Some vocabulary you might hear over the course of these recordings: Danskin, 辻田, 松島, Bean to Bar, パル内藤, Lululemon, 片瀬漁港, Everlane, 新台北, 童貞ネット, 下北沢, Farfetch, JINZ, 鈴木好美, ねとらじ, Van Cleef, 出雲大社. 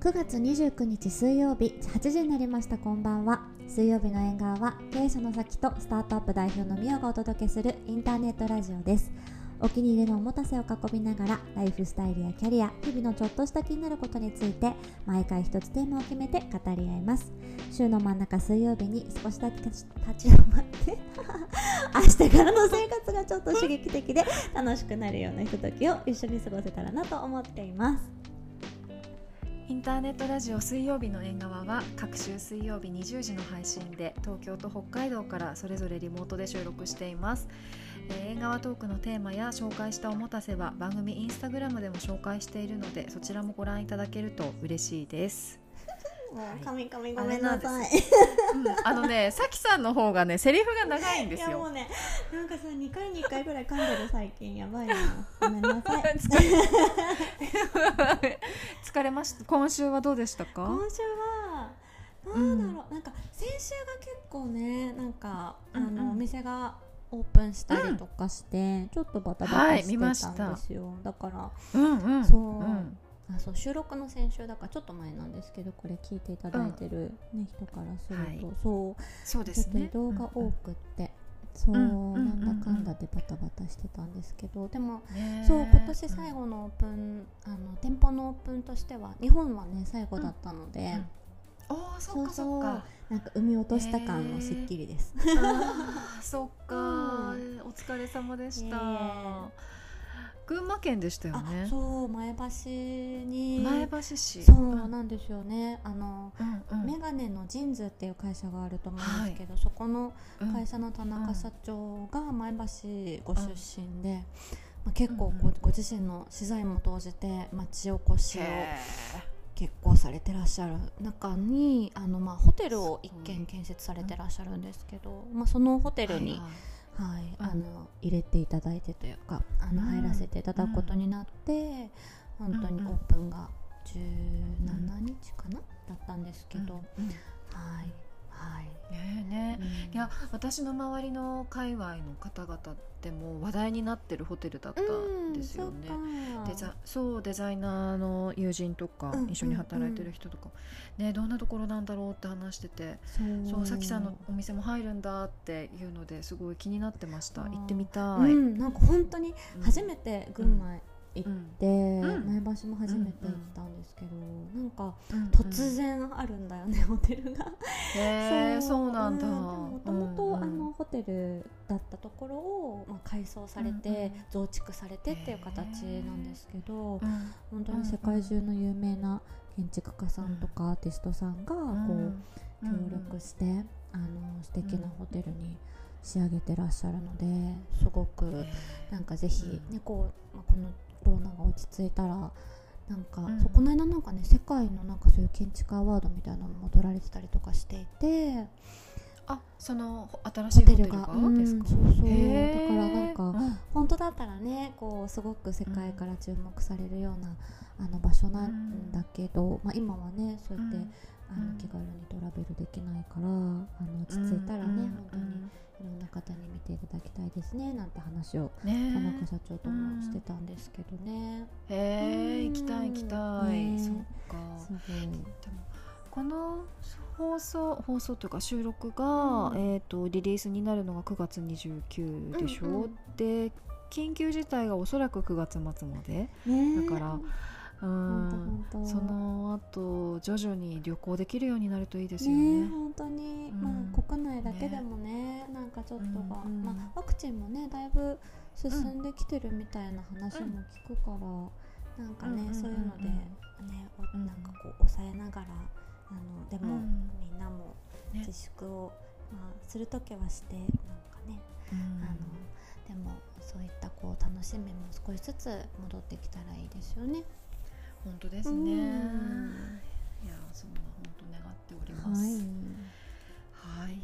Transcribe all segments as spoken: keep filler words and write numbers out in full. くがつにじゅうくにち水曜日はちじになりました。こんばんは。水曜日の縁側は経営者の先とスタートアップ代表のみおがお届けするインターネットラジオです。お気に入りのおもたせを囲みながらライフスタイルやキャリア、日々のちょっとした気になることについて毎回一つテーマを決めて語り合います。週の真ん中水曜日に少しだけ立ち止まって明日からの生活がちょっと刺激的で楽しくなるようなひとときを一緒に過ごせたらなと思っています。インターネットラジオ水曜日の縁側は各週水曜日にじゅうじの配信で東京と北海道からそれぞれリモートで収録しています。えー、縁側トークのテーマや紹介したおもたせは番組インスタグラムでも紹介しているのでそちらもご覧いただけると嬉しいです。もうカミカミごめんなさい。あのね、さきさんの方がねセリフが長いんですよ。いやもうね、なんかさにかいにいっかいぐらい噛んでる最近。やばいな、ごめんなさい。疲れ, 疲れました。今週はどうでしたか？今週はなんだろう、うん、なんか先週が結構ね、なんかあの、うんうん、お店がオープンしたりとかして、うん、ちょっとバタバタしてたんですよ、はい、だから、うんうん、そう、うん、あ、そう、収録の先週だからちょっと前なんですけど、これ聞いていただいてる、ね、うん、人からすると、はい、そう、そうですね、移動が多くって、うんうん、そう、うん、なんだかんだでバタバタしてたんですけど、でも、そう、今年最後のオープン、うん、あの店舗のオープンとしては日本はね最後だったので、うんうん、ああ、そっかそっか、なんか産み落とした感もすっきりです。あそっか、うん、お疲れ様でした。群馬県でしたよね。あ、そう、前橋に前橋市、そうなんですよね、あの、うんうん、メガネのジンズっていう会社があると思うんですけど、はい、そこの会社の田中社長が前橋ご出身で、うんうん、まあ、結構 ご, ご自身の資材も投じて町おこしを結構されてらっしゃる中に、あの、まあ、ホテルを一軒建設されてらっしゃるんですけど、まあ、そのホテルに、はいはいはい、うん、あの入れていただいてというか、あの、うん、入らせていただくことになって、うん、本当にオープンがじゅうしちにちかな、うん、だったんですけど、うん、はいはい、ねえねえ、うん、いや私の周りの界隈の方々でも話題になってるホテルだったんですよね、うん、デザそうデザイナーの友人とか、うん、一緒に働いてる人とか、うん、ね、どんなところなんだろうって話してて、そう、さきさんのお店も入るんだっていうのですごい気になってました。行ってみたい、うん、なんか本当に初めて群馬行って、うん、前橋も初めて行ったんですけど、うん、なんか突然あるんだよね、うん、ホテルが。へー、そうなんだ。もともとホテルだったところを、まあ、改装されて、うんうん、増築されてっていう形なんですけど、本当に世界中の有名な建築家さんとかアーティストさんがこう協力して、うんうん、あの素敵なホテルに仕上げてらっしゃるので、すごくなんかぜひ、ね、こう、まあ、このコロナが落ち着いたらなんか、うん、そうこの間なんかね世界のなんかそういう建築アワードみたいなのも取られてたりとかしていて、あ、その新しいホテルがですか、うん、そうそう、だからなんか、うん、本当だったらねこうすごく世界から注目されるような、うん、あの場所なんだけど、うん、まあ、今はねそうやって、うん、あの気軽にトラベルできないから、あの落ち着いたらね、うん、本当にいろんな方に見ていただきたいですねなんて話を田中社長ともしてたんですけどね。へえ、行きたい行きたい、ね、そっか、すごい。でもこの放送放送というか収録が、うん、えーと、リリースになるのがくがつにじゅうくでしょ、うんうん、で緊急事態がおそらくくがつまつまで、ね、だからうん、その後徐々に旅行できるようになるといいですよね。ね、本当に、うん、まあ、国内だけでも ね, ね、なんかちょっとが、うんうん、まあ、ワクチンもねだいぶ進んできてるみたいな話も聞くから、うん、なんかね、うん、そういうので、ね、うん、なんかこう抑えながら、あのでも、うん、みんなも自粛を、ね、まあ、するときはして、なんかね、うん、あのでもそういったこう楽しみも少しずつ戻ってきたらいいですよね。本当ですね。いや、そんな本当願っております。はい。はい。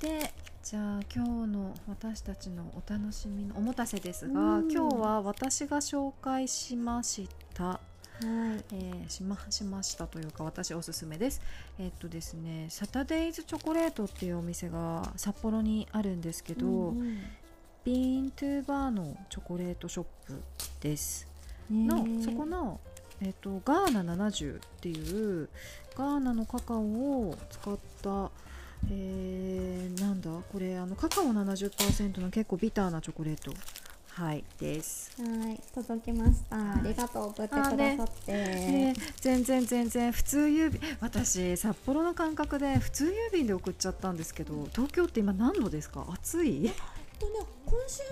で、じゃあ今日の私たちのお楽しみのおもたせですが、うん、今日は私が紹介しました。はい、えー、しましましたというか私おすすめです。えー、っとですね、サタデイズチョコレートっていうお店が札幌にあるんですけど、うんうん、ビーントゥーバーのチョコレートショップです。のそこのえっと、ガーナななじゅうっていうガーナのカカオを使った、えー、なんだこれ、あのカカオ ななじゅっパーセント の結構ビターなチョコレート、はいです。はい、届きました。ありがとう、送ってくださって。ねね、全然全然普通郵便、私札幌の感覚で普通郵便で送っちゃったんですけど、東京って今何度ですか？暑い？本当ね、今週ね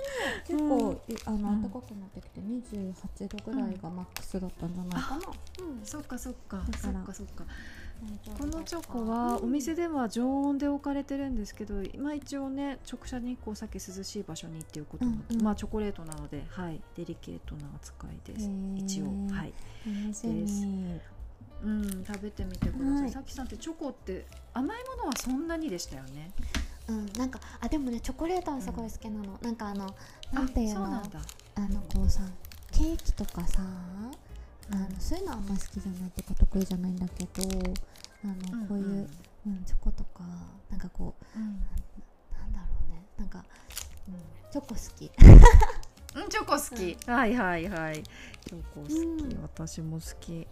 結構、うん、あの暖かくなってきてにじゅうはちどぐらいがマックスだったんじゃないかな。うん、そっかそっか。そっかそっか。このチョコはお店では常温で置かれてるんですけど、今一応ね直射日光避け涼しい場所にっていうことなので、うんうん、まあチョコレートなので、はい、デリケートな扱いです。一応はいです。うん、食べてみてください。はい、さっきさんってチョコって甘いものはそんなにでしたよね。うん、なんかあでもねチョコレートはすごい好きなの。うん、なんかあのなんていうの、あのこうさケーキとかさ。あのそういうのはあんまり好きじゃないっていうか得意じゃないんだけど、あのこういう、うん、チョコとかなんかこう、うん、なんだろうね、なんか、うん、チョコ好きうんチョコ好き、うん、はいはいはい、チョコ好き、うん、私も好き、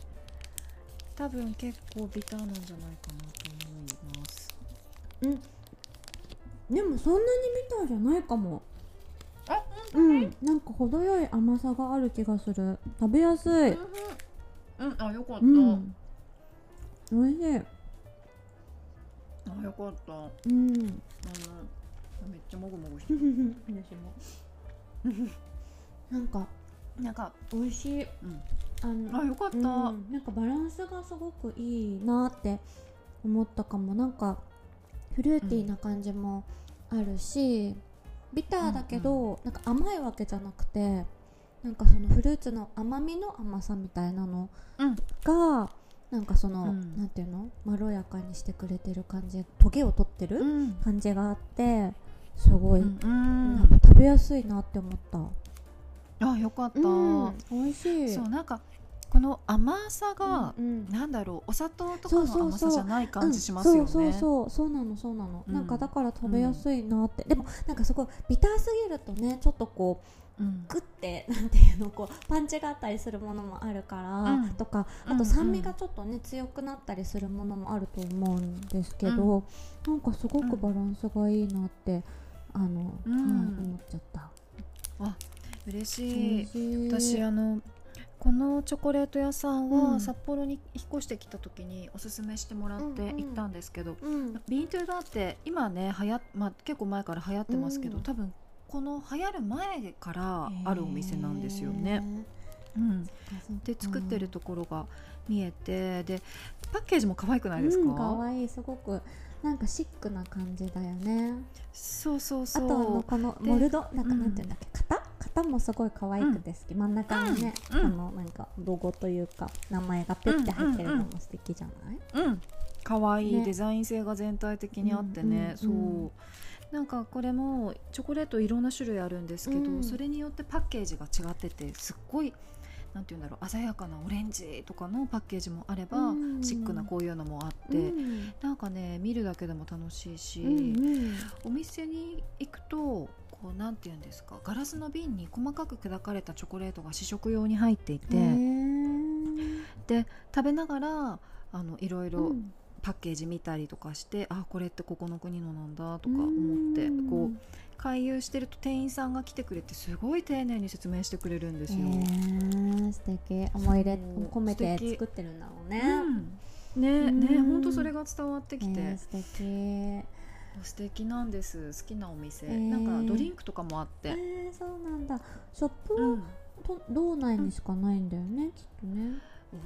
多分結構ビターなんじゃないかなと思います。うん、でもそんなにビターじゃないかも。あ、うん、なんか程よい甘さがある気がする。食べやすい。うん、うん、あ、よかった。うん、おいしい。あ、よかった。うん、あの、めっちゃもぐもぐしてる。私も。なんか、なんか、おいしい。うん、あの、あ、よかった、うん。なんかバランスがすごくいいなって思ったかも。なんか、フルーティーな感じもあるし。うんビターだけど、うんうん、なんか甘いわけじゃなくて、なんかそのフルーツの甘みの甘さみたいなのが、うん、なんかその、うん、なんていうのまろやかにしてくれてる感じ、トゲを取ってる感じがあってすごい、うんうん、なんか食べやすいなって思った。あ、よかった。うん、美味しい。そうなんかこの甘さが、うんうん、なんだろうお砂糖とかの甘さじゃない感じしますよね。そうそうそうそうなのそうなの、うん、なんかだから食べやすいなって、うん、でもなんかすごいビターすぎるとねちょっとこう、うん、グッてなんていうのこうパンチがあったりするものもあるから、うん、とかあと酸味がちょっとね強くなったりするものもあると思うんですけど、うん、なんかすごくバランスがいいなってあの、うんはい、思っちゃった。あ、嬉しい。嬉しい。私あのこのチョコレート屋さんは札幌に引っ越してきた時におすすめしてもらって行ったんですけど、ビートゥーダーって今ねはや、まあ、結構前から流行ってますけど、うん、多分この流行る前からあるお店なんですよね、えーうん、で作ってるところが見えてでパッケージも可愛くないですか、うん、可愛いすごくなんかシックな感じだよね。そうそうそう。あとあのこのモルドなんかなんていうんだっけ、うん、型型もすごい可愛くて好き、うん、真ん中にね、うん、あのなんかロゴというか名前がペッて入ってるのも素敵じゃない？うん、可愛い、ね、デザイン性が全体的にあってね、うんうんうん、そう。なんかこれもチョコレートいろんな種類あるんですけど、うん、それによってパッケージが違っててすっごい。なんていうんだろう鮮やかなオレンジとかのパッケージもあれば、うん、シックなこういうのもあって、うん、なんかね見るだけでも楽しいし、うんうん、お店に行くとこうなんていうんですかガラスの瓶に細かく砕かれたチョコレートが試食用に入っていてで食べながらあのいろいろパッケージ見たりとかして、うん、あこれってここの国のなんだとか思って、うん、こう回遊してると店員さんが来てくれてすごい丁寧に説明してくれるんですよ。えー、素敵。思い入れ込めて作ってるんだろうね。うん、ねね本当それが伝わってきて、えー、素敵素敵なんです。好きなお店、えー、なんかドリンクとかもあって、えー、そうなんだ。ショップは、うん、道内にしかないんだよね、うん、きっとね。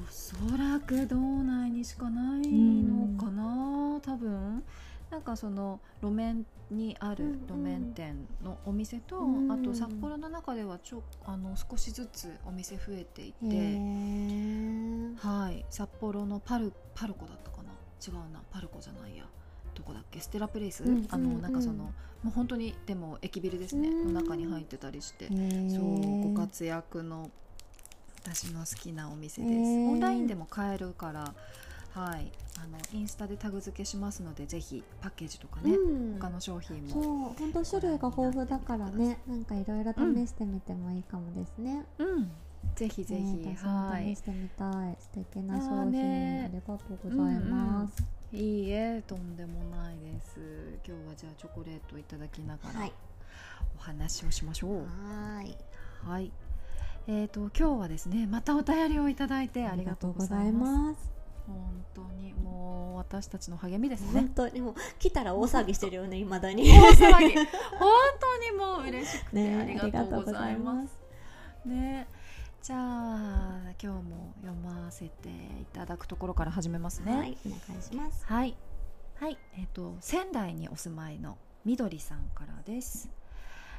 おそらく道内にしかないのかな多分。なんかその路面にある路面店のお店と、うんうん、あと札幌の中ではちょあの少しずつお店増えていて、はい、札幌のパル、パルコだったかな違うなパルコじゃないやどこだっけステラプレイス、うんうんうん、あのなんかそのもう本当にでも駅ビルですね、うん、の中に入ってたりしてそうご活躍の私の好きなお店です。オンラインでも買えるからはい、あのインスタでタグ付けしますのでぜひパッケージとかね、うん、他の商品もそう本当種類が豊富だからねなんかいろいろ試してみてもいいかもですね。うん、うんぜひぜひ、ね、はい、試してみたい素敵な商品 あ,、ね、ありがとうございます、うんうん、いいえ、とんでもないです。今日はじゃあチョコレートいただきながら、はい、お話をしましょう。はいはい、えーと、今日はですね、またお便りをいただいてありがとうございます。本当にもう私たちの励みですね。本当にもう来たら大騒ぎしてるよね、未だに大騒ぎ。本当にもう嬉しくて、ね、ありがとうございます。ね、じゃあ今日も読ませていただくところから始めますね。はい、お願いします。はい、はい、えーと、仙台にお住まいのみどりさんからです。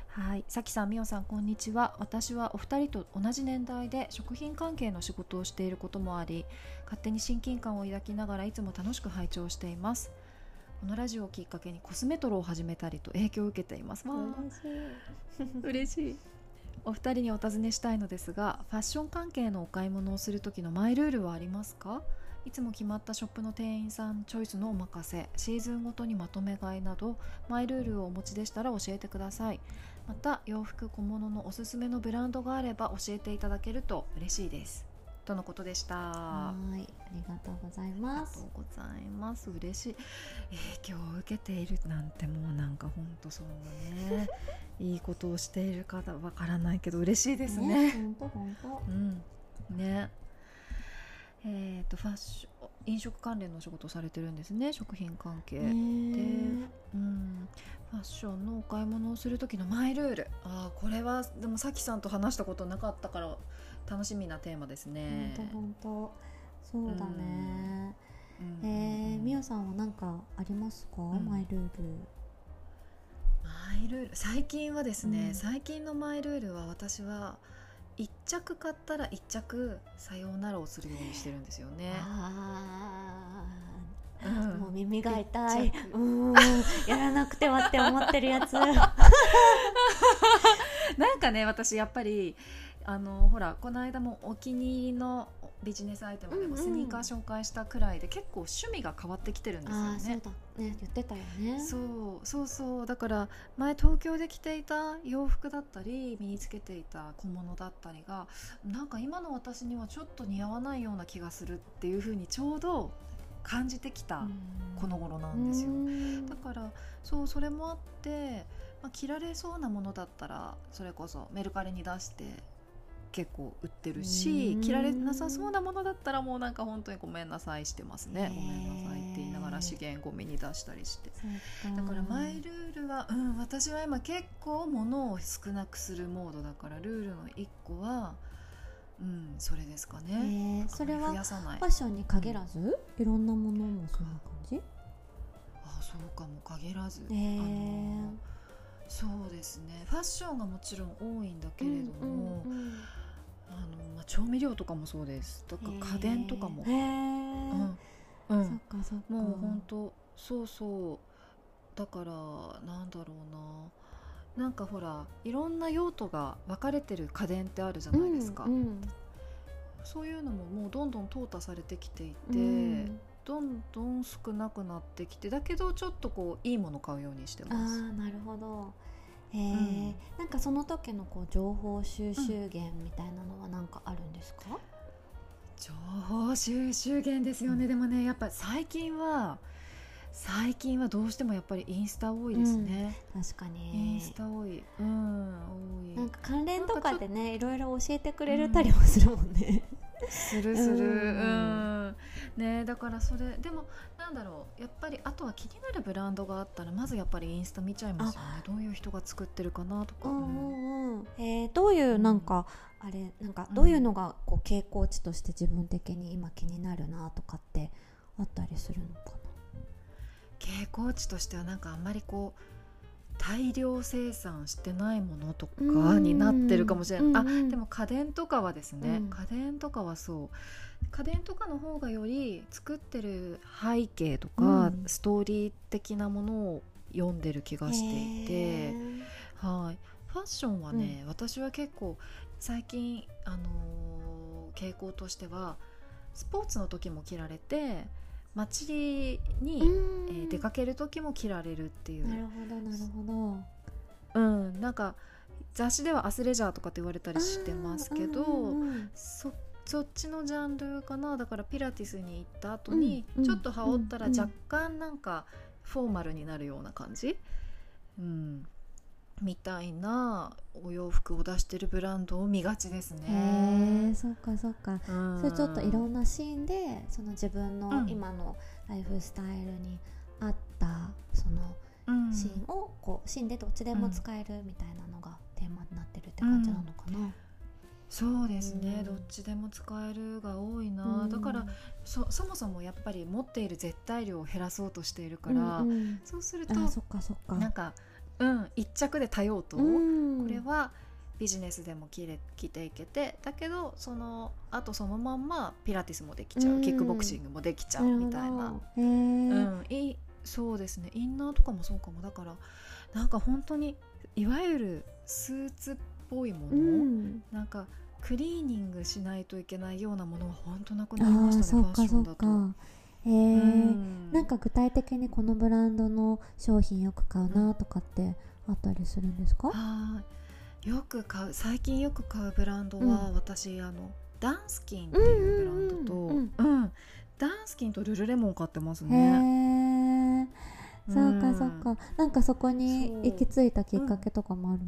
はい、さきさん、みおさん、こんにちは。私はお二人と同じ年代で食品関係の仕事をしていることもあり、勝手に親近感を抱きながらいつも楽しく拝聴しています。このラジオをきっかけにコスメトロを始めたりと影響を受けています。嬉しい嬉しい。お二人にお尋ねしたいのですが、ファッション関係のお買い物をする時のマイルールはありますか？いつも決まったショップの店員さんチョイスのお任せ、シーズンごとにまとめ買いなどマイルールをお持ちでしたら教えてください。また洋服、小物のおすすめのブランドがあれば教えていただけると嬉しいですとのことでした。はい、ありがとうございます。ありがとうございます。嬉しい。影響を受けているなんて、もうなんかほんとそうねいいことをしているかわからないけど嬉しいですね。ほんとほんと、うん、ね。えーと、ファッション、飲食関連の仕事をされてるんですね。食品関係で、うん、ファッションのお買い物をする時のマイルール、あー、これはでもさきさんと話したことなかったから楽しみなテーマですね。ほんとほんと、そうだね、うん、えー、みおさんは何かありますか、うん、マイルール。マイルール、最近はですね、うん、最近のマイルールは私はいっ着買ったらいっ着さようならをするようにしてるんですよね。あ、うん、もう耳が痛い。うんやらなくてはって思ってるやつなんかね、私やっぱりあのほら、この間もお気に入りのビジネスアイテムでもスニーカー紹介したくらいで、うんうん、結構趣味が変わってきてるんですよね。あ、そうだね、言ってたよね。そうそうそう、だから前東京で着ていた洋服だったり身につけていた小物だったりがなんか今の私にはちょっと似合わないような気がするっていう風にちょうど感じてきたこの頃なんですよ。だからそう、それもあって、まあ、着られそうなものだったらそれこそメルカリに出して結構売ってるし、着られなさそうなものだったらもうなんか本当にごめんなさいしてますね。ごめんなさいって言いながら資源ゴミに出したりして、だからマイルールは、うん、私は今結構物を少なくするモードだからルールのいっこは、うん、それですかね。それはファッションに限らず、うん、いろんなものもそういう感じ。あ、そうかも、限らず、あのー、そうですね、ファッションがもちろん多いんだけれども、うんうんうん、あのまあ、調味料とかもそうです。だから家電とかも、えーうんうん、そっかそっか、もう本当そうそう。だからなんだろうな、なんかほらいろんな用途が分かれてる家電ってあるじゃないですか、うんうん、そういうのももうどんどん淘汰されてきていて、うん、どんどん少なくなってきて、だけどちょっとこういいもの買うようにしてます。あ、なるほど。えーうん、なんかその時のこう情報収集源みたいなのは何かあるんですか？うん、情報収集源ですよね、うん、でもねやっぱ最近は最近はどうしてもやっぱりインスタ多いですね、うん、確かにインスタ多い、うん、多い。なんか関連とかでねいろいろ教えてくれるたりもするもんね、うん、するする、うん、ね、だからそれでもなんだろう、やっぱりあとは気になるブランドがあったらまずやっぱりインスタ見ちゃいますよね。どういう人が作ってるかなとか、うんうん、えー、どういうなんか、うん、あれなんかどういうのがこう傾向値として自分的に今気になるなとかってあったりするのかな。傾向値としてはなんかあんまりこう大量生産してないものとかになってるかもしれない。あ、でも家電とかはですね、うん、家電とかはそう、家電とかの方がより作ってる背景とか、うん、ストーリー的なものを読んでる気がしていて、はい、ファッションはね、うん、私は結構最近、あのー、傾向としてはスポーツの時も着られて街に、えー、出かける時も着られるっていう。なるほどなるほど、うん、なんか雑誌ではアスレジャーとかって言われたりしてますけど、そっそっちのジャンルかな。だからピラティスに行った後にちょっと羽織ったら若干なんかフォーマルになるような感じ、うん、みたいなお洋服を出してるブランドを見がちですね。へえ、そっかそっか、うん、それちょっといろんなシーンでその自分の今のライフスタイルに合ったそのシーンをこうシーンでどっちでも使えるみたいなのがテーマになってるって感じなのかな、うんうんそうですね、うん、どっちでも使えるが多いな、うん、だから そ, そもそもやっぱり持っている絶対量を減らそうとしているから、うんうん、そうするとあ、そっかそっか、なんか、うん、一着で多用途、うん、これはビジネスでも着れ、着ていけて、だけどそのあとそのまんまピラティスもできちゃう、うん、キックボクシングもできちゃうみたいな、へー、うん、いそうですね、インナーとかもそうかも。だからなんか本当にいわゆるスーツっぽいもの、うん、なんかクリーニングしないといけないようなものは本当なくなりましたね、ファッションだと。えーうん、なんか具体的にこのブランドの商品よく買うなとかってあったりするんですか？あ、よく買う、最近よく買うブランドは、うん、私あのダンスキンっていうブランドと、うんうんうんうん、ダンスキンとルルレモン買ってますね。へー、そうかそうか、うん、なんかそこに行き着いたきっかけとかもあるの？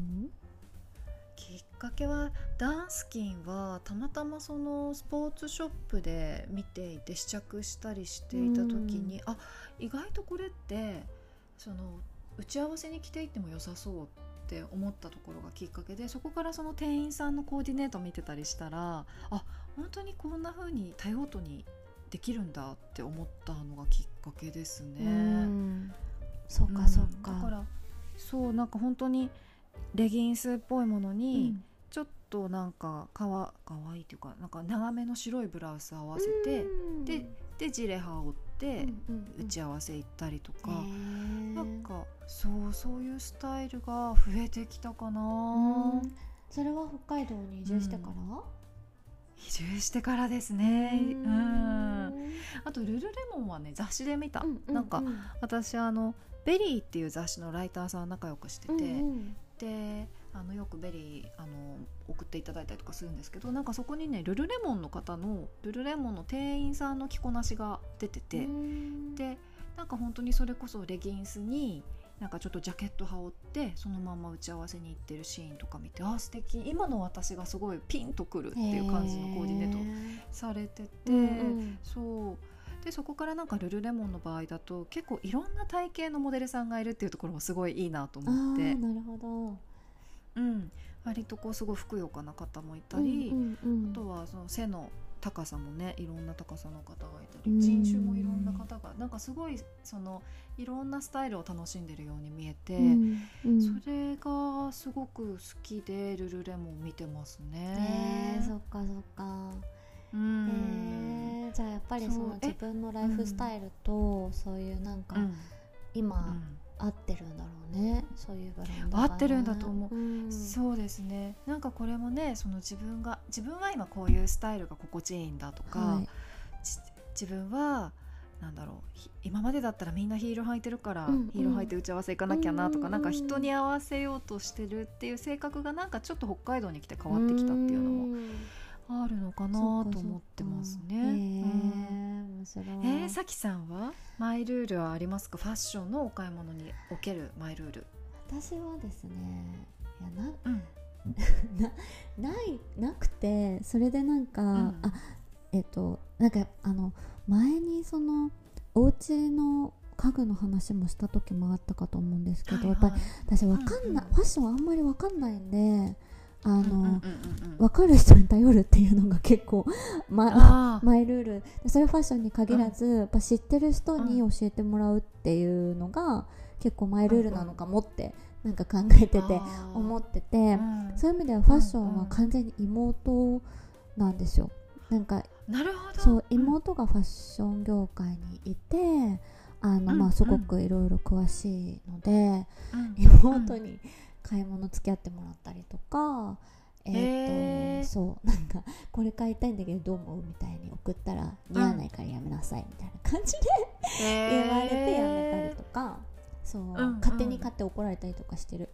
きっかけはダンスキンはたまたまそのスポーツショップで見ていて試着したりしていた時に、うん、あ、意外とこれってその打ち合わせに着ていっても良さそうって思ったところがきっかけで、そこからその店員さんのコーディネート見てたりしたら、あ、本当にこんな風に多用途にできるんだって思ったのがきっかけですね、うん、そうかそうか、うん、だからそう、なんか本当にレギンスっぽいものにちょっとなんかかわ、かわいいというか、なんか長めの白いブラウス合わせて、うん、で、でジレ羽織って打ち合わせ行ったりとか、うんうんうん、なんかそう、そういうスタイルが増えてきたかな、うん、それは北海道に移住してから、うん、移住してからですね、うん、うん、あとルルレモンはね、雑誌で見た、うんうんうん、なんか私あのベリーっていう雑誌のライターさん仲良くしてて、うんうんであのよくベリーあの送っていただいたりとかするんですけど、なんかそこにねルルレモンの方のルルレモンの店員さんの着こなしが出てて、でなんか本当にそれこそレギンスになんかちょっとジャケット羽織ってそのまま打ち合わせに行ってるシーンとか見て、あ、素敵、今の私がすごいピンとくるっていう感じのコーディネートされてて、うん、そうでそこからなんかルルレモンの場合だと結構いろんな体型のモデルさんがいるっていうところもすごいいいなと思って、あ、なるほど、うん、割とこうすごいふくよかな方もいたり、うんうんうん、あとはその背の高さもね、いろんな高さの方がいたり、人種もいろんな方が、なんかすごいそのいろんなスタイルを楽しんでるように見えて、うんうん、それがすごく好きでルルレモン見てますね。えー、そっかそっか、うん、えー、じゃあやっぱりその自分のライフスタイルとそういうなんか今合ってるんだろうね、うん、そういうブランドが、ね、合ってるんだと思う、うん、そうですね、なんかこれもねその自分が自分は今こういうスタイルが心地いいんだとか、はい、自分はなんだろう、今までだったらみんなヒール履いてるから、うんうん、ヒール履いて打ち合わせ行かなきゃなとか、うんうん、なんか人に合わせようとしてるっていう性格がなんかちょっと北海道に来て変わってきたっていうのも、うんあるのかなと思ってますね。えーうん、えー、さきさんはマイルールはありますか？ファッションのお買い物におけるマイルール。私はですね、いやな、うん、な, ないなくて、それでなんか、うん、あえっ、ー、となんかあの前にそのお家の家具の話もした時もあったかと思うんですけど、はいはい、やっぱり私わかんない、うんうん、ファッションあんまりわかんないんで。あの、うんうんうんうん、分かる人に頼るっていうのが結構、ま、マイルールで、それファッションに限らず、うん、やっぱ知ってる人に教えてもらうっていうのが結構マイルールなのかもってなんか考えてて思ってて、うん、そういう意味ではファッションは完全に妹なんですよ。なんか、なるほど、そう妹がファッション業界にいて、あの、まあ、すごくいろいろ詳しいので、うんうん、妹に買い物付き合ってもらったりとか、えーと、そうなんかこれ買いたいんだけどどう思うみたいに送ったら似合わないからやめなさいみたいな感じで言われてやめたりとか、そう、うんうん、勝手に買って怒られたりとかしてる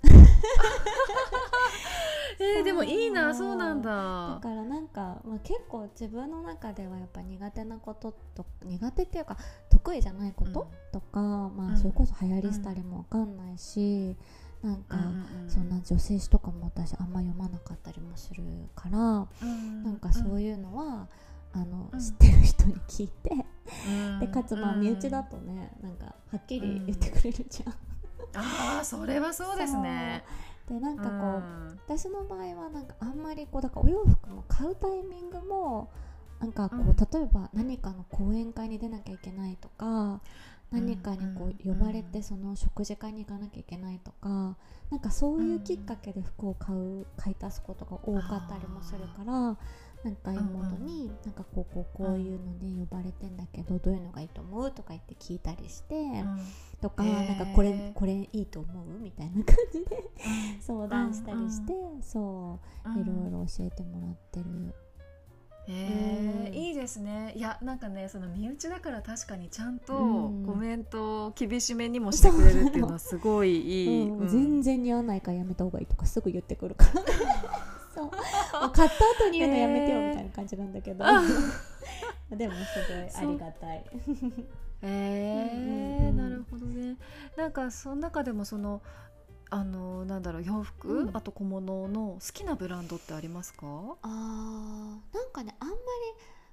えー、でもいいな、そうなんだ。だからなんか、まあ、結構自分の中ではやっぱ苦手なことと苦手っていうか得意じゃないこと、うん、とか、まあ、それこそ流行りしたりもわかんないし、うん、なんか、うん、そんな女性誌とかも私あんま読まなかったりもするから、うん、なんかそういうのは、うん、あの知ってる人に聞いて、うん、でかつまあ身内だとね、なんかはっきり言ってくれるじゃん、うん、あー、それはそうですね。でなんかこう、うん、私の場合はなんかあんまりこうだからお洋服も買うタイミングもなんかこう、うん、例えば何かの講演会に出なきゃいけないとか、何かにこう呼ばれてその食事会に行かなきゃいけないとか、なんかそういうきっかけで服を買う買い足すことが多かったりもするから、なんか妹になんかこうこうこういうので呼ばれてんだけどどういうのがいいと思うとか言って聞いたりして、とかなんかこれこれいいと思うみたいな感じで相談したりして、そういろいろ教えてもらってる。えーうん、いいですね。いやなんかね、その身内だから確かにちゃんとコメントを厳しめにもしてくれるっていうのはすごいいい、うんうん、全然似合わないからやめた方がいいとかすぐ言ってくるからそう買った後に言うのやめてよみたいな感じなんだけど、えー、でもすごいありがたいへえーうん、なるほどね。なんかその中でもそのあのなんだろう洋服、うん、あと小物の好きなブランドってありますか？あー、なんかねあんまり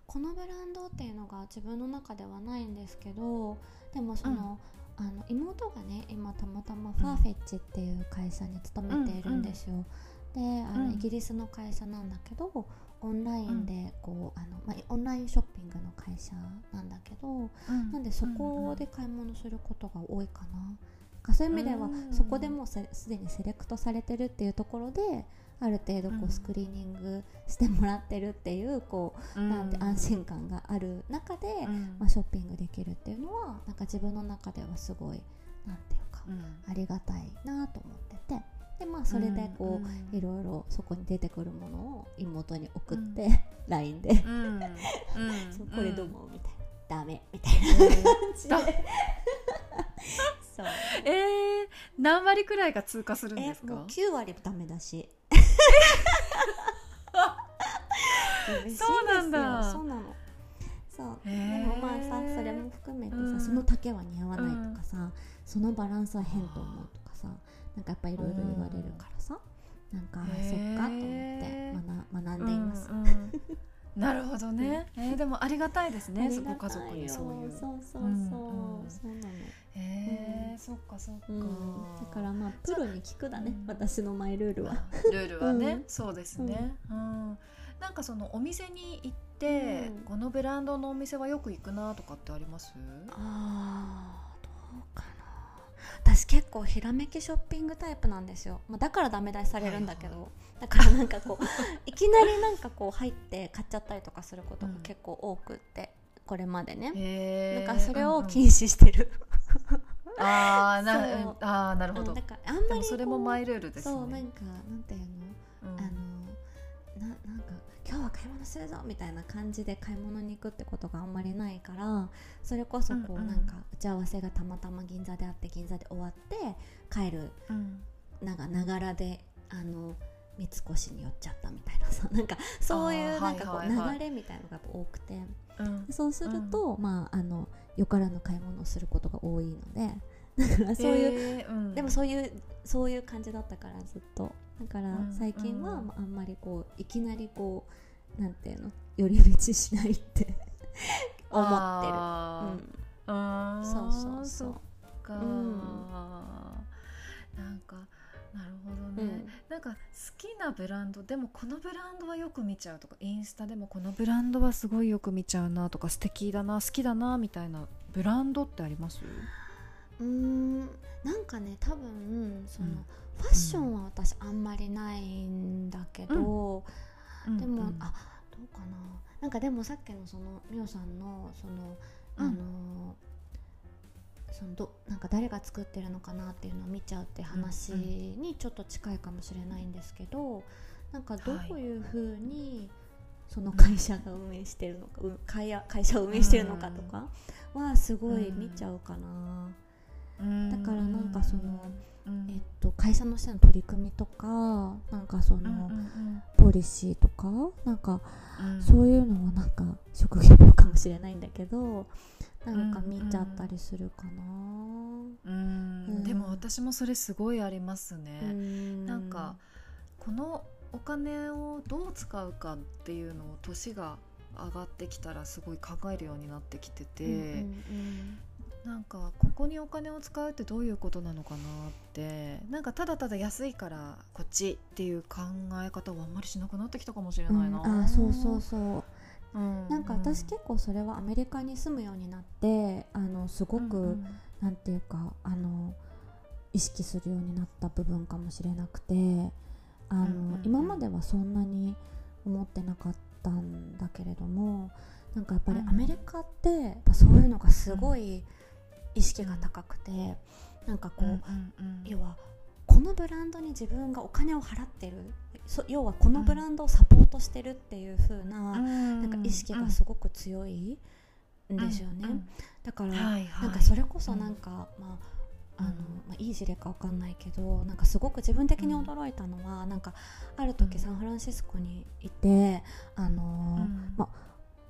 このブランドっていうのが自分の中ではないんですけど、でもその、うん、あの妹がね今たまたまファーフェッチっていう会社に勤めているんですよ、うんうん、であの、うん、イギリスの会社なんだけどオンラインでこう、うんあのまあ、オンラインショッピングの会社なんだけど、うん、なんでそこで買い物することが多いかな。そういう意味ではそこでもうすでにセレクトされてるっていうところである程度こうスクリーニングしてもらってるっていうこうなんて安心感がある中でまあショッピングできるっていうのはなんか自分の中ではすごいなんていうかありがたいなと思ってて、でまあそれでこういろいろそこに出てくるものを妹に送ってライン でそうこれどう思うみたいなダメみたいな感じでそうえー、何割くらいが通過するんですか？え、きゅうわりダメだしそうなんだ。そうなのそう、えー、でもまあさそれも含めてさ、うん、その丈は似合わないとかさ、うん、そのバランスは変と思うとかさ、なんかやっぱいろいろ言われるからさ、なんか、えー、そっかと思って学んでいます、うんうんなるほどね、うんえー、でもありがたいですねご家族にそういうそうそうそう、うん、そうなのえーうん、そっかそっか、うん、だからまあプロに聞くだね、うん、私のマイルールはルールはね、うん、そうですね、うんうん、なんかそのお店に行って、うん、このブランドのお店はよく行くなとかってあります？あーどうかな。私結構ひらめきショッピングタイプなんですよ、まあ、だからダメ出しされるんだけど、はい、だからなんかこういきなりなんかこう入って買っちゃったりとかすることが結構多くって、うん、これまでねなんかそれを禁止してる、うんうん、あーなあーなるほど、うん、だからあんまりでもそれもマイルールですね。そうなんかなんていうの、うん、あの な, なんか今日は買い物するぞみたいな感じで買い物に行くってことがあんまりないから、それこそこうなんか打ち合わせがたまたま銀座であって銀座で終わって帰るなんかながらであの三越に寄っちゃったみたいなさ、なんかそういうなんかこう流れみたいなのが多くて、そうするとまああのよからぬ買い物をすることが多いので、だからそういう、えーうん、でもそういうそういう感じだったからずっと、だから最近はあんまりこういきなりこうなんていうの寄り道しないって思ってる。あ、うん、あそうそうそうそか、うん、なんかなるほどね、うん、なんか好きなブランドでもこのブランドはよく見ちゃうとか、インスタでもこのブランドはすごいよく見ちゃうなとか素敵だな好きだなみたいなブランドってあります？うーんなんかね多分その、うん、ファッションは私あんまりないんだけど、うん、でも、うん、あどうかな、なんかでもさっきのそのみおさんのその、うん、あのそのどなんか誰が作ってるのかなっていうのを見ちゃうって話にちょっと近いかもしれないんですけど、うん、なんかどういう風に、はいその会社が運営してるのか、うん、会社を運営してるのかとかはすごい見ちゃうかな。だからなんかその、えっと、会社の下の取り組みとかなんかそのポリシーとかなんかそういうのもなんか職業かもしれないんだけどなんか見ちゃったりするかな。うんうん、でも私もそれすごいありますね。うんなんかこのお金をどう使うかっていうのを年が上がってきたらすごい考えるようになってきてて、うんうんうん、なんかここにお金を使うってどういうことなのかなってなんかただただ安いからこっちっていう考え方はあんまりしなくなってきたかもしれないな、うん、あそうそうそう、うん、なんか私結構それはアメリカに住むようになってあのすごく、うんうん、なんていうかあの意識するようになった部分かもしれなくてあの、うんうんうん、今まではそんなに思ってなかったんだけれどもなんかやっぱりアメリカってやっぱそういうのがすごい意識が高くてなんかこう、うんうんうん、要はこのブランドに自分がお金を払ってるそ要はこのブランドをサポートしてるっていう風な、うん、なんか意識がすごく強いんですよね、うんうん、だから、はいはい、なんかそれこそなんか、うん、まああのまあ、いい事例か分かんないけどなんかすごく自分的に驚いたのは、うん、なんかある時サンフランシスコにいてあの、うんま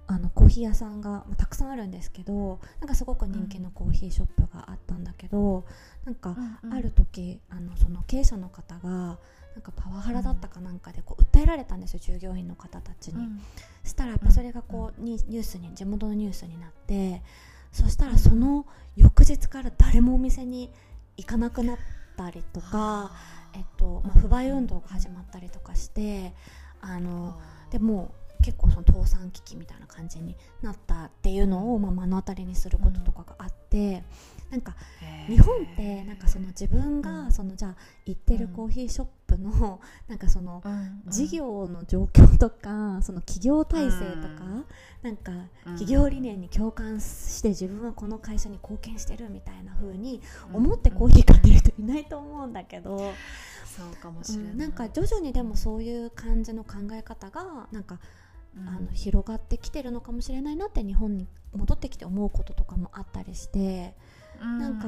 あ、あのコーヒー屋さんが、まあ、たくさんあるんですけどなんかすごく人気のコーヒーショップがあったんだけど、うん、なんかある時あのその経営者の方がなんかパワハラだったかなんかでこう訴えられたんですよ従業員の方たちに、うん、したらやっぱそれがこうニュースに地元のニュースになってそしたらその翌日から誰もお店に行かなくなったりとか、えっとまあ、不買運動が始まったりとかしてあのでもう結構その倒産危機みたいな感じになったっていうのを、まあ、目の当たりにすることとかがあって、うん、なんか日本ってなんかその自分がそのじゃあ行ってるコーヒーショップのなんかその事業の状況とかその企業体制とか、うんなんか企業理念に共感して自分はこの会社に貢献してるみたいな風に思ってコーヒー買ってる人いないと思うんだけどそうかもしれない、うん、なんか徐々にでもそういう感じの考え方がなんか、うん、あの広がってきてるのかもしれないなって日本に戻ってきて思うこととかもあったりしてなんか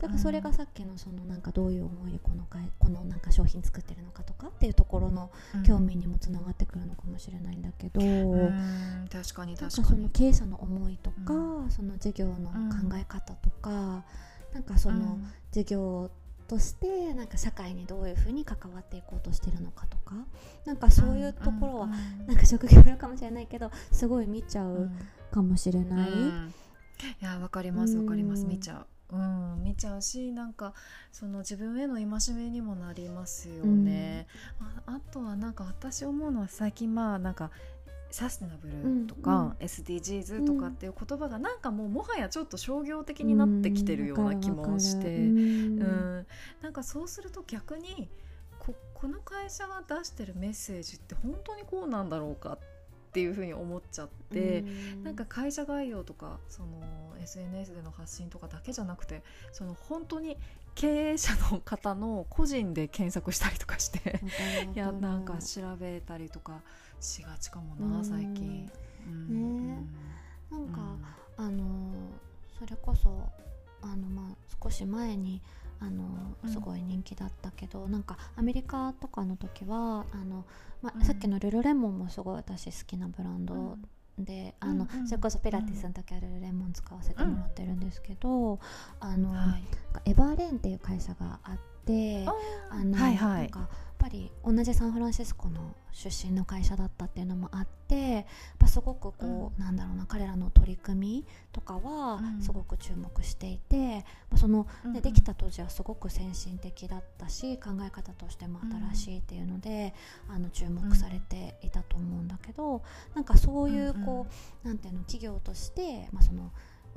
だからそれがさっきのそのなんかどういう思いでこのかこのなんか商品作ってるのかとかっていうところの興味にもつながってくるのかもしれないんだけど、うん、確かに確かにその経営者の思いとか、うん、その事業の考え方とか、うん、なんかその事業としてなんか社会にどういうふうに関わっていこうとしてるのかとかなんかそういうところはなんか職業病かもしれないけどすごい見ちゃうかもしれない、うんうんいやわかりますわかります見ちゃう、うん、見ちゃうしなんかその自分への戒めにもなりますよね、うん、あ, あとはなんか私思うのは最近まあなんかサステナブルとか エスディージーズ とかっていう言葉がなんかもうもはやちょっと商業的になってきてるような気もして、うんうん、なんかそうすると逆に こ, この会社が出してるメッセージって本当にこうなんだろうかっていう風に思っちゃって、うん、なんか会社概要とかその エスエヌエス での発信とかだけじゃなくてその本当に経営者の方の個人で検索したりとかしていやなんか調べたりとかしがちかもな、うん、最近、うんね、なんか、うん、あのそれこそあの、まあ、少し前にあのすごい人気だったけど、うん、なんかアメリカとかの時はあの、まあ、さっきのルルレモンもすごい私好きなブランドで、うん、あのそれこそピラティスの時はルルレモン使わせてもらってるんですけど、うん、あの、はい、エバーレーンっていう会社があってあの、はいはい、なんかやっぱり同じサンフランシスコの出身の会社だったっていうのもあってやっぱすごくこう、うん、なんだろうな彼らの取り組みとかはすごく注目していて、うん、その で, できた当時はすごく先進的だったし考え方としても新しいっていうので、うん、あの注目されていたと思うんだけどなんかそういうこう、うん、なんていうの企業として、まあ、その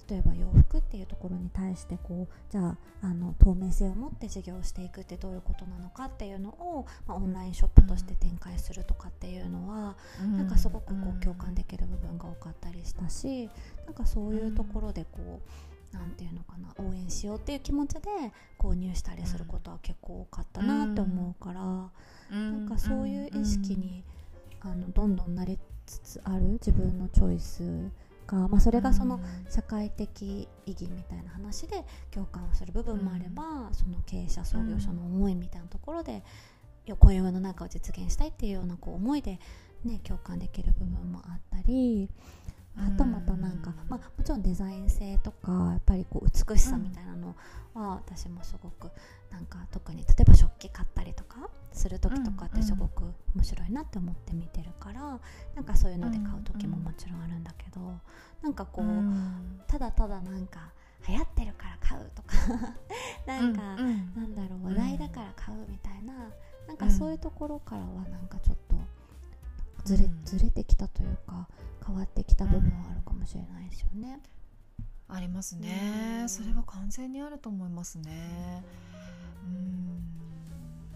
例えば洋服っていうところに対してこうじゃあ、 あの透明性を持って事業をしていくってどういうことなのかっていうのを、まあ、オンラインショップとして展開するとかっていうのは、うん、なんかすごくこう共感できる部分が多かったりしたし、うん、なんかそういうところでこうなんていうのかな応援しようっていう気持ちで購入したりすることは結構多かったなって思うから、うん、なんかそういう意識にあのどんどんなりつつある自分のチョイスか、まあ、それがその社会的意義みたいな話で共感をする部分もあれば、うん、その経営者創業者の思いみたいなところで雇用の中を実現したいっていうようなこう思いで、ね、共感できる部分もあったり、あとまたなんか、まあ、もちろんデザイン性とかやっぱりこう美しさみたいなのは私もすごくなんか特に例えば食器買ったりとかする時とかってすごく面白いなって思って見てるから、なんかそういうので買う時ももちろんあるんだけど、なんかこうただただなんか流行ってるから買うとかなんかなんだろう話題だから買うみたいな、なんかそういうところからはなんかちょっとず れ, ずれてきたというか変わってきた部分はあるかもしれないですよね、うん、ありますね、うん、それは完全にあると思いますね、うんうん、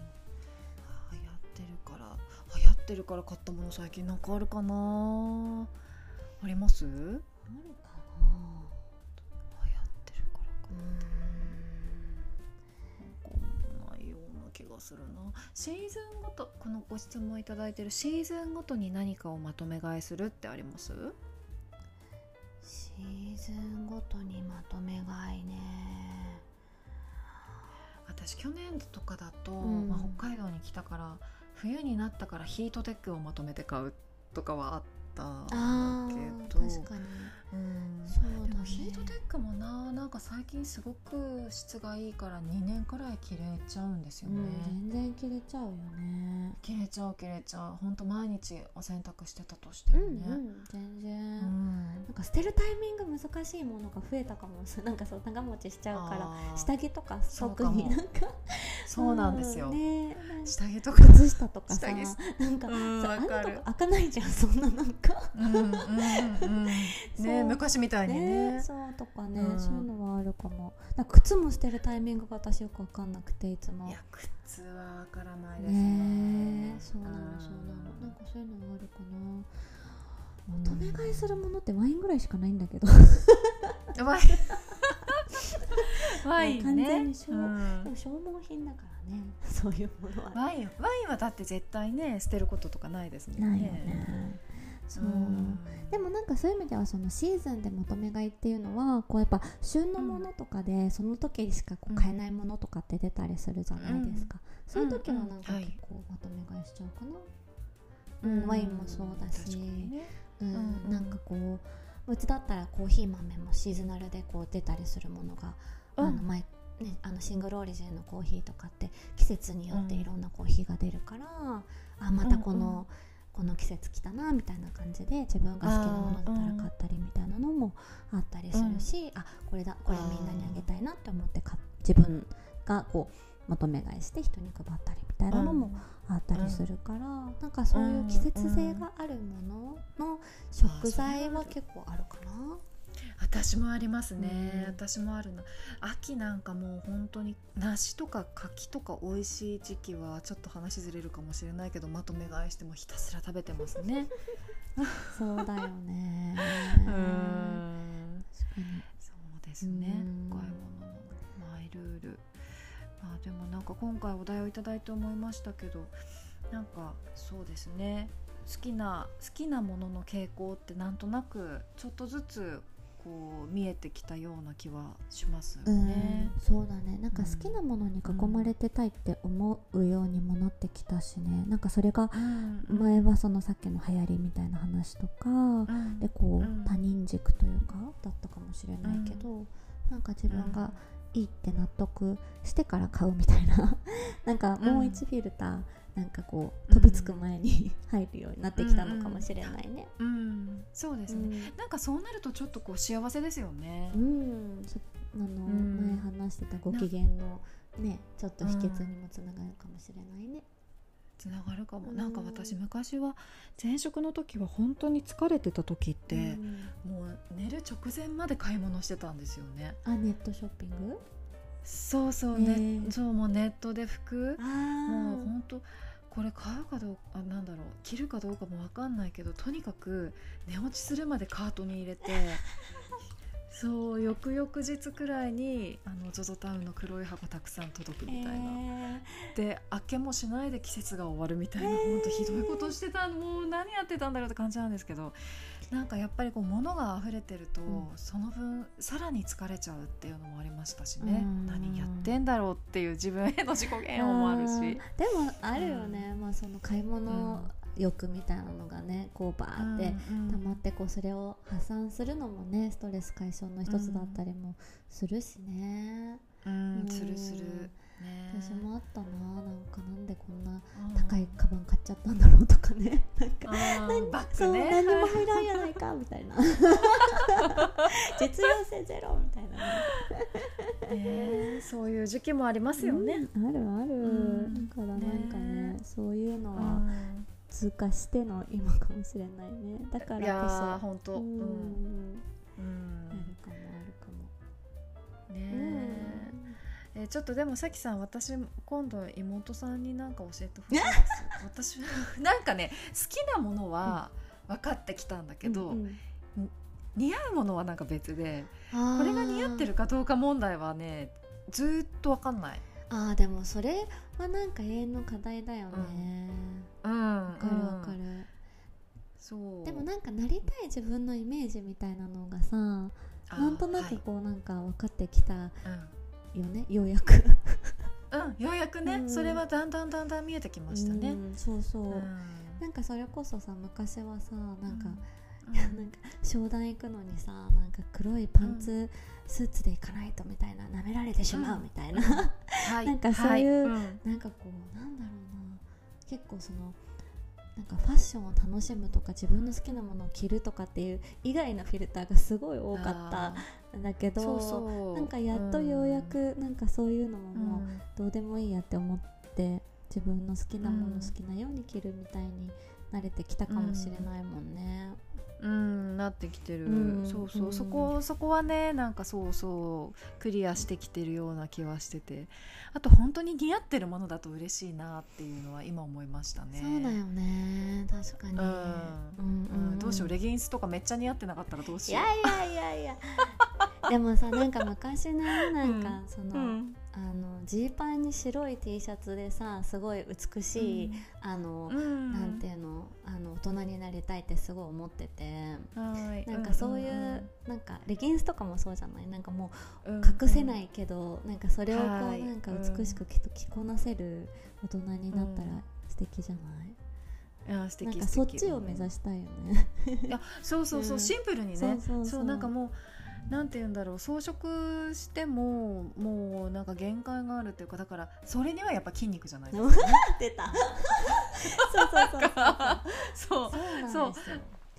流行ってるから流行ってるから買ったもの最近なんかあるかな、ありますあるかな、流行ってるからかな、気がするな。シーズンごと、このご質問いただいているシーズンごとに何かをまとめ買いするってあります？シーズンごとにまとめ買いね。私去年とかだと、うんまあ、北海道に来たから冬になったからヒートテックをまとめて買うとかはあったけど、確かに、うん、そうだね、でもヒートテックもな、なんか最近すごく質がいいからにねんくらい着れちゃうんですよね、うん、全然着れちゃうよね、着れちゃう着れちゃう、ほんと毎日お洗濯してたとしてもね、うんうん、全然、うん、なんか捨てるタイミング難しいものが増えたかも、なんかそう長持ちしちゃうから下着とか特になんかそうなんですよ、うんね、下着とか靴下とかさ、なんか、うん、さあんなとこ開かないじゃん、そんななんか、うんうんうんね、昔みたいにね、ね、そうとかね、うん、そういうのはあるかも。なんか靴も捨てるタイミングが私よく分かんなくていつも。いや靴は分からないですね。ね、そうなのそうなの、なんかそういうのはあるかな。まとめ買いするものってワインぐらいしかないんだけどワインワインね、完全に消、うん、でも消耗品だからね、そういうものは、ね、ワインワインはだって絶対ね捨てることとかないですもんね、ないよね、そう、うん、でもなんかそういう意味ではそのシーズンでまとめ買いっていうのはこうやっぱ旬のものとかでその時しかこう買えないものとかって出たりするじゃないですか、うん、そういう時はなんか結構まとめ買いしちゃうかな、うん、ワインもそうだし、ね、うんうん、なんかこううちだったらコーヒー豆もシーズナルでこう出たりするものが、うん、あの前、ね、あのシングルオリジンのコーヒーとかって季節によっていろんなコーヒーが出るから、うん、あまたこの、うんうん、この季節来たなみたいな感じで自分が好きなものだったら買ったりみたいなのもあったりするし、あ、うん、あこれだこれみんなにあげたいなって思って買っ自分がこうまとめ買いして人に配ったりみたいなのもあったりするから、うん、なんかそういう季節性があるものの食材は結構あるかな、うんうん、私もありますね、うん、私もあるな、秋なんかもう本当に梨とか柿とか美味しい時期はちょっと話ずれるかもしれないけどまとめ買いしてもひたすら食べてますねそうだよねうーん、確かにそうですね、お買い物のマイルール、まあ、でもなんか今回お題をいただいて思いましたけど、なんかそうですね、好きな好きなものの傾向ってなんとなくちょっとずつこう見えてきたような気はしますよね、うん、そうだね、なんか好きなものに囲まれてたいって思うようにもなってきたしね、なんかそれが前はそのさっきの流行りみたいな話とか、うん、でこう他人軸というかだったかもしれないけど、うん、なんか自分が、うんいいって納得してから買うみたいななんかもういちフィルターなんかこう飛びつく前に入るようになってきたのかもしれないね、うんうんうん、そうですね、うん、なんかそうなるとちょっとこう幸せですよね、うん、あの前話してたご機嫌のねちょっと秘訣にもつながるかもしれないね、つながるかも、なんか私昔は前職の時は本当に疲れてた時って、うん、もう寝る直前まで買い物してたんですよね、あネットショッピング、そうそう、ねえー、そうもうネットで服もう本当これ買うかどうかなんだろう着るかどうかも分かんないけどとにかく寝落ちするまでカートに入れてそう、翌々日くらいにあのゾゾタウンの黒い箱たくさん届くみたいな、えー、で明けもしないで季節が終わるみたいな、えー、本当ひどいことしてた、もう何やってたんだろうって感じなんですけど、なんかやっぱりこう物が溢れてると、うん、その分さらに疲れちゃうっていうのもありましたしね、うん、何やってんだろうっていう自分への自己嫌悪もあるし、うん、でもあるよね、うんまあ、その買い物、うん欲みたいなのがねこうバーって溜まってこうそれを破産するのもねストレス解消の一つだったりもするしね、うんうん、するする、ね、私もあったな、なんかなんでこんな高いカバン買っちゃったんだろうとかね、なんか何バッグね何も入らんやないかみたいな実用性ゼロみたいな、ねえー、そういう時期もありますよね、うん、あるある、うん、だからなんか ね, ねそういうのは通過しての今かもしれないね。だからこそいや本当、うんうん、あるかもあるかもねえ、うん、えちょっとでもさきさん、私今度妹さんに何か教えてほしいです私なんかね好きなものは分かってきたんだけど、うんうん、似合うものはなんか別で、これが似合ってるかどうか問題はねずっと分かんない。あーでもそれはなんか永遠の課題だよね、うんうん、分かる分かる、うん、そうでもなんかなりたい自分のイメージみたいなのがさ、なんとなくこうなんか分かってきたよね、はい、ようやくうんようやくね、うん、それはだんだんだんだん見えてきましたね、うん、そうそう、うん、なんかそれこそさ昔はさなんか、うんいやなんか商談行くのにさなんか黒いパンツ、うん、スーツで行かないとみたいな、舐められてしまうみたいな、うんはい、なんかそういう、はいうん、なんかこうなんだろうな、結構そのなんかファッションを楽しむとか自分の好きなものを着るとかっていう以外のフィルターがすごい多かったんだけど、そうそうなんかやっとようやく、うん、なんかそういうのももうどうでもいいやって思って自分の好きなもの好きなように着るみたいに慣れてきたかもしれないもんね、うんうん、なってきてる、うん、そうそう、うん、そこそこはねなんかそうそうクリアしてきてるような気はしてて、あと本当に似合ってるものだと嬉しいなっていうのは今思いましたね。そうだよね確かに、うんうんうんうん、どうしようレギンスとかめっちゃ似合ってなかったらどうしよう。いやいやいやいやでもさなんか昔ねなんかその、うんうんあのジーパンに白い T シャツでさすごい美しい、うん、あの、うん、なんていうの、あの大人になりたいってすごい思ってて、はい、なんかそういう、うん、なんかレギンスとかもそうじゃない、なんかもう隠せないけど、うん、なんかそれをこう、はい、なんか美しく着こなせる大人になったら素敵じゃない、うんああ素敵、なんかそっちを目指したいよねいやそうそうそう、うん、シンプルにねそうそうそう、そうなんかもうなんて言うんだろう、装飾してももうなんか限界があるっていうか、だからそれにはやっぱ筋肉じゃないですか、ね、出たそうそうそうそうそう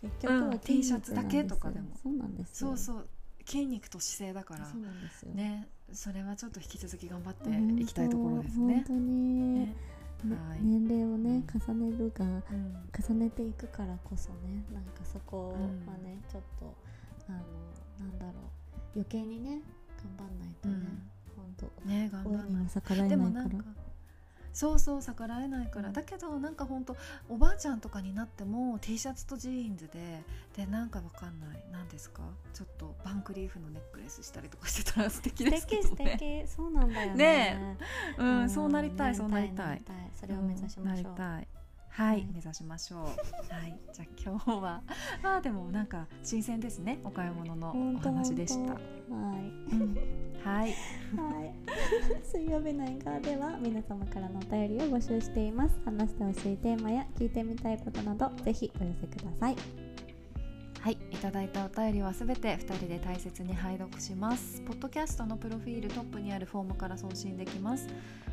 結局は T シャツだけとかでもそうなんですよ、そうそう筋肉と姿勢だからそうなんですよ、ね、それはちょっと引き続き頑張っていきたいところですね。本当に、ねねはい、年齢をね重ねるが、うん、重ねていくからこそね、なんかそこはね、うん、ちょっとあのなんだろう余計にね頑張んないとね、うん、本当ね、には逆らえないから、でもなんかそうそう逆らえないから、うん、だけどなんか本当おばあちゃんとかになっても T シャツとジーンズででなんかわかんないなんですかちょっとバンクリーフのネックレスしたりとかしてたら素敵ですけどね。素敵素敵そうなんだよ ね, ねえ、うん、そうなりたいそうなりたい、それを目指しましょう、うん、なりたいはい、はい、目指しましょうはいじゃあ今日はまあでもなんか新鮮ですね、お買い物のお話でした。はい、うん、はいはい水曜日の縁側では皆様からのお便りを募集しています。話してほしいテーマや聞いてみたいことなどぜひお寄せください。はい、いただいたお便りはすべてふたりで大切に拝読します。ポッドキャストのプロフィールトップにあるフォームから送信できます。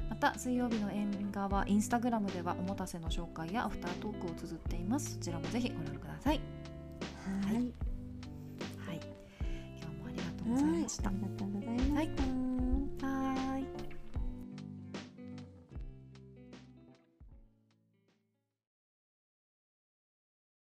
また水曜日の縁側インスタグラムではおもたせの紹介やアフタートークを綴っています。そちらもぜひご覧ください。はい、はい、今日もありがとうございました。ありがとうございました、はい。